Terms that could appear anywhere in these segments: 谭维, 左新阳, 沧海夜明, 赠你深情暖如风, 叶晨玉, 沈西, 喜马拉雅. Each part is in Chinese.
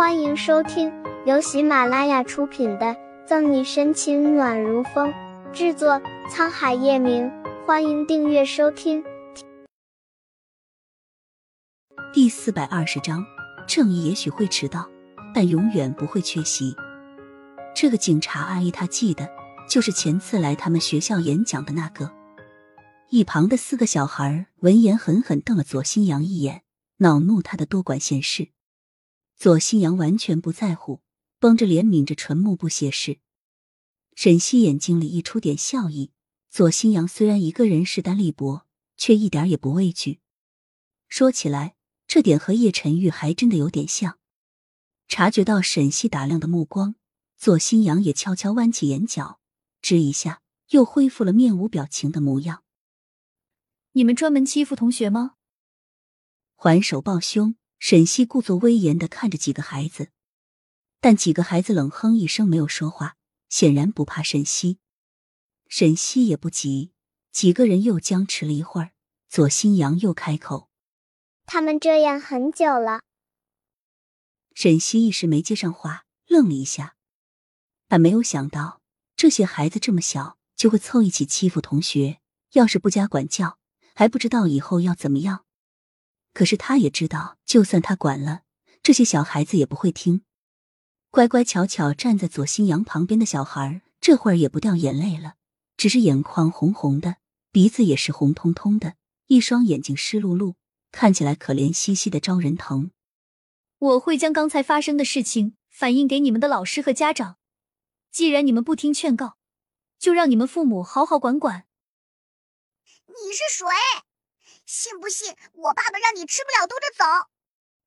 欢迎收听由喜马拉雅出品的《赠你深情暖如风》，制作沧海夜明。欢迎订阅收听。第420章，正义也许会迟到，但永远不会缺席。这个警察阿姨她记得，就是前次来他们学校演讲的那个。一旁的4个小孩闻言狠狠瞪了左新阳一眼，恼怒他的多管闲事。左新阳完全不在乎，绷着脸抿着唇目不斜视。沈西眼睛里溢出点笑意，左新阳虽然一个人势单力薄，却一点也不畏惧。说起来，这点和叶晨玉还真的有点像。察觉到沈西打量的目光，左新阳也悄悄弯起眼角，支一下，又恢复了面无表情的模样。你们专门欺负同学吗？还手抱胸，沈西故作威严地看着几个孩子，但几个孩子冷哼一声没有说话，显然不怕沈西。沈西也不急，几个人又僵持了一会儿，左新阳又开口：他们这样很久了。沈西一时没接上话，愣了一下，但没有想到这些孩子这么小就会凑一起欺负同学，要是不加管教，还不知道以后要怎么样。可是他也知道，就算他管了，这些小孩子也不会听。乖乖巧巧站在左新阳旁边的小孩，这会儿也不掉眼泪了，只是眼眶红红的，鼻子也是红彤彤的，一双眼睛湿漉漉，看起来可怜兮兮的招人疼。我会将刚才发生的事情反映给你们的老师和家长，既然你们不听劝告，就让你们父母好好管管。你是谁？信不信我爸爸让你吃不了兜着走？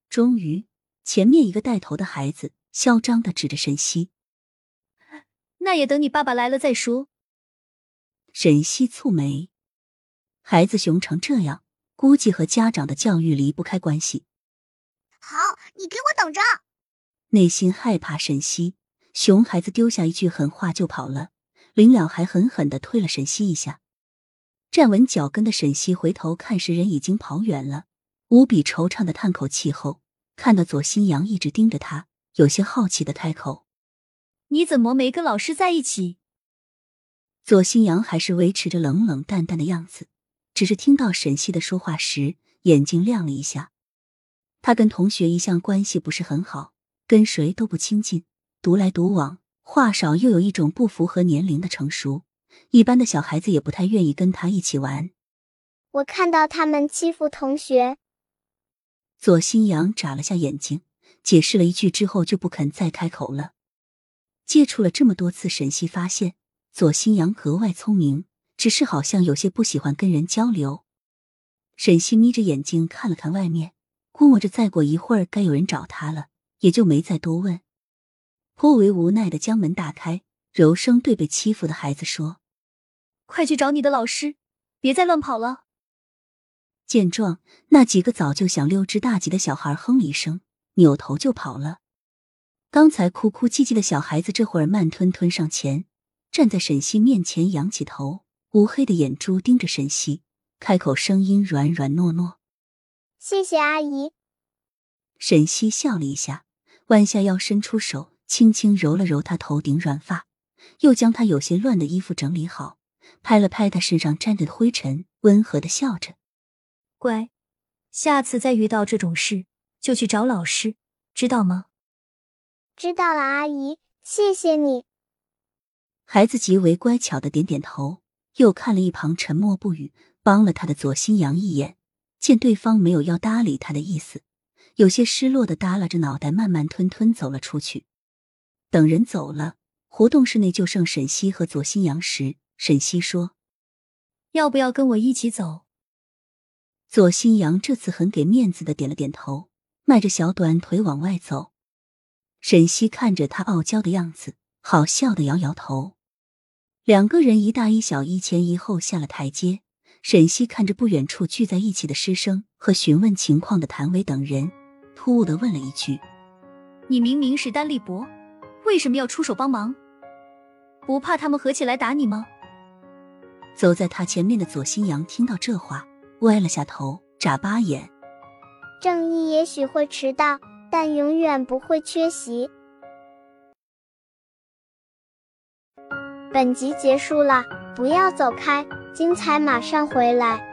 终于，前面一个带头的孩子嚣张地指着沈西。那也等你爸爸来了再说。沈西蹙眉，孩子熊成这样，估计和家长的教育离不开关系。好，你给我等着。内心害怕沈西，熊孩子丢下一句狠话就跑了，临了还狠狠地推了沈西一下。站稳脚跟的沈西回头看时，人已经跑远了，无比惆怅的叹口气后，看到左新阳一直盯着他，有些好奇的开口：你怎么没跟老师在一起？左新阳还是维持着冷冷淡淡的样子，只是听到沈西的说话时眼睛亮了一下。他跟同学一向关系不是很好，跟谁都不亲近，独来独往，话少，又有一种不符合年龄的成熟，一般的小孩子也不太愿意跟他一起玩。我看到他们欺负同学。左新阳眨了下眼睛，解释了一句之后就不肯再开口了。接触了这么多次沈西，发现左新阳格外聪明，只是好像有些不喜欢跟人交流。沈西眯着眼睛看了看外面，估摸着再过一会儿该有人找他了，也就没再多问，颇为无奈地将门打开，柔声对被欺负的孩子说：快去找你的老师，别再乱跑了。见状，那几个早就想溜之大吉的小孩哼了一声，扭头就跑了。刚才哭哭唧唧的小孩子这会儿慢吞吞上前，站在沈西面前，仰起头，乌黑的眼珠盯着沈西，开口声音软软糯糯：谢谢阿姨。沈西笑了一下，弯下腰伸出手，轻轻揉了揉他头顶软发，又将他有些乱的衣服整理好，拍了拍他身上沾着的灰尘，温和地笑着：乖，下次再遇到这种事就去找老师，知道吗？知道了阿姨，谢谢你。孩子极为乖巧地点点头，又看了一旁沉默不语帮了他的左新阳一眼，见对方没有要搭理他的意思，有些失落地耷拉着脑袋，慢慢吞吞走了出去。等人走了，活动室内就剩沈西和左新阳时，沈西说：要不要跟我一起走？左新阳这次很给面子的点了点头，迈着小短腿往外走。沈西看着他傲娇的样子，好笑的摇摇头。两个人一大一小，一前一后下了台阶，沈西看着不远处聚在一起的师生和询问情况的谭维等人，突兀地问了一句：你明明势单力薄，为什么要出手帮忙？不怕他们合起来打你吗？走在他前面的左新阳听到这话，歪了下头，眨巴眼。正义也许会迟到，但永远不会缺席。本集结束了，不要走开，精彩马上回来。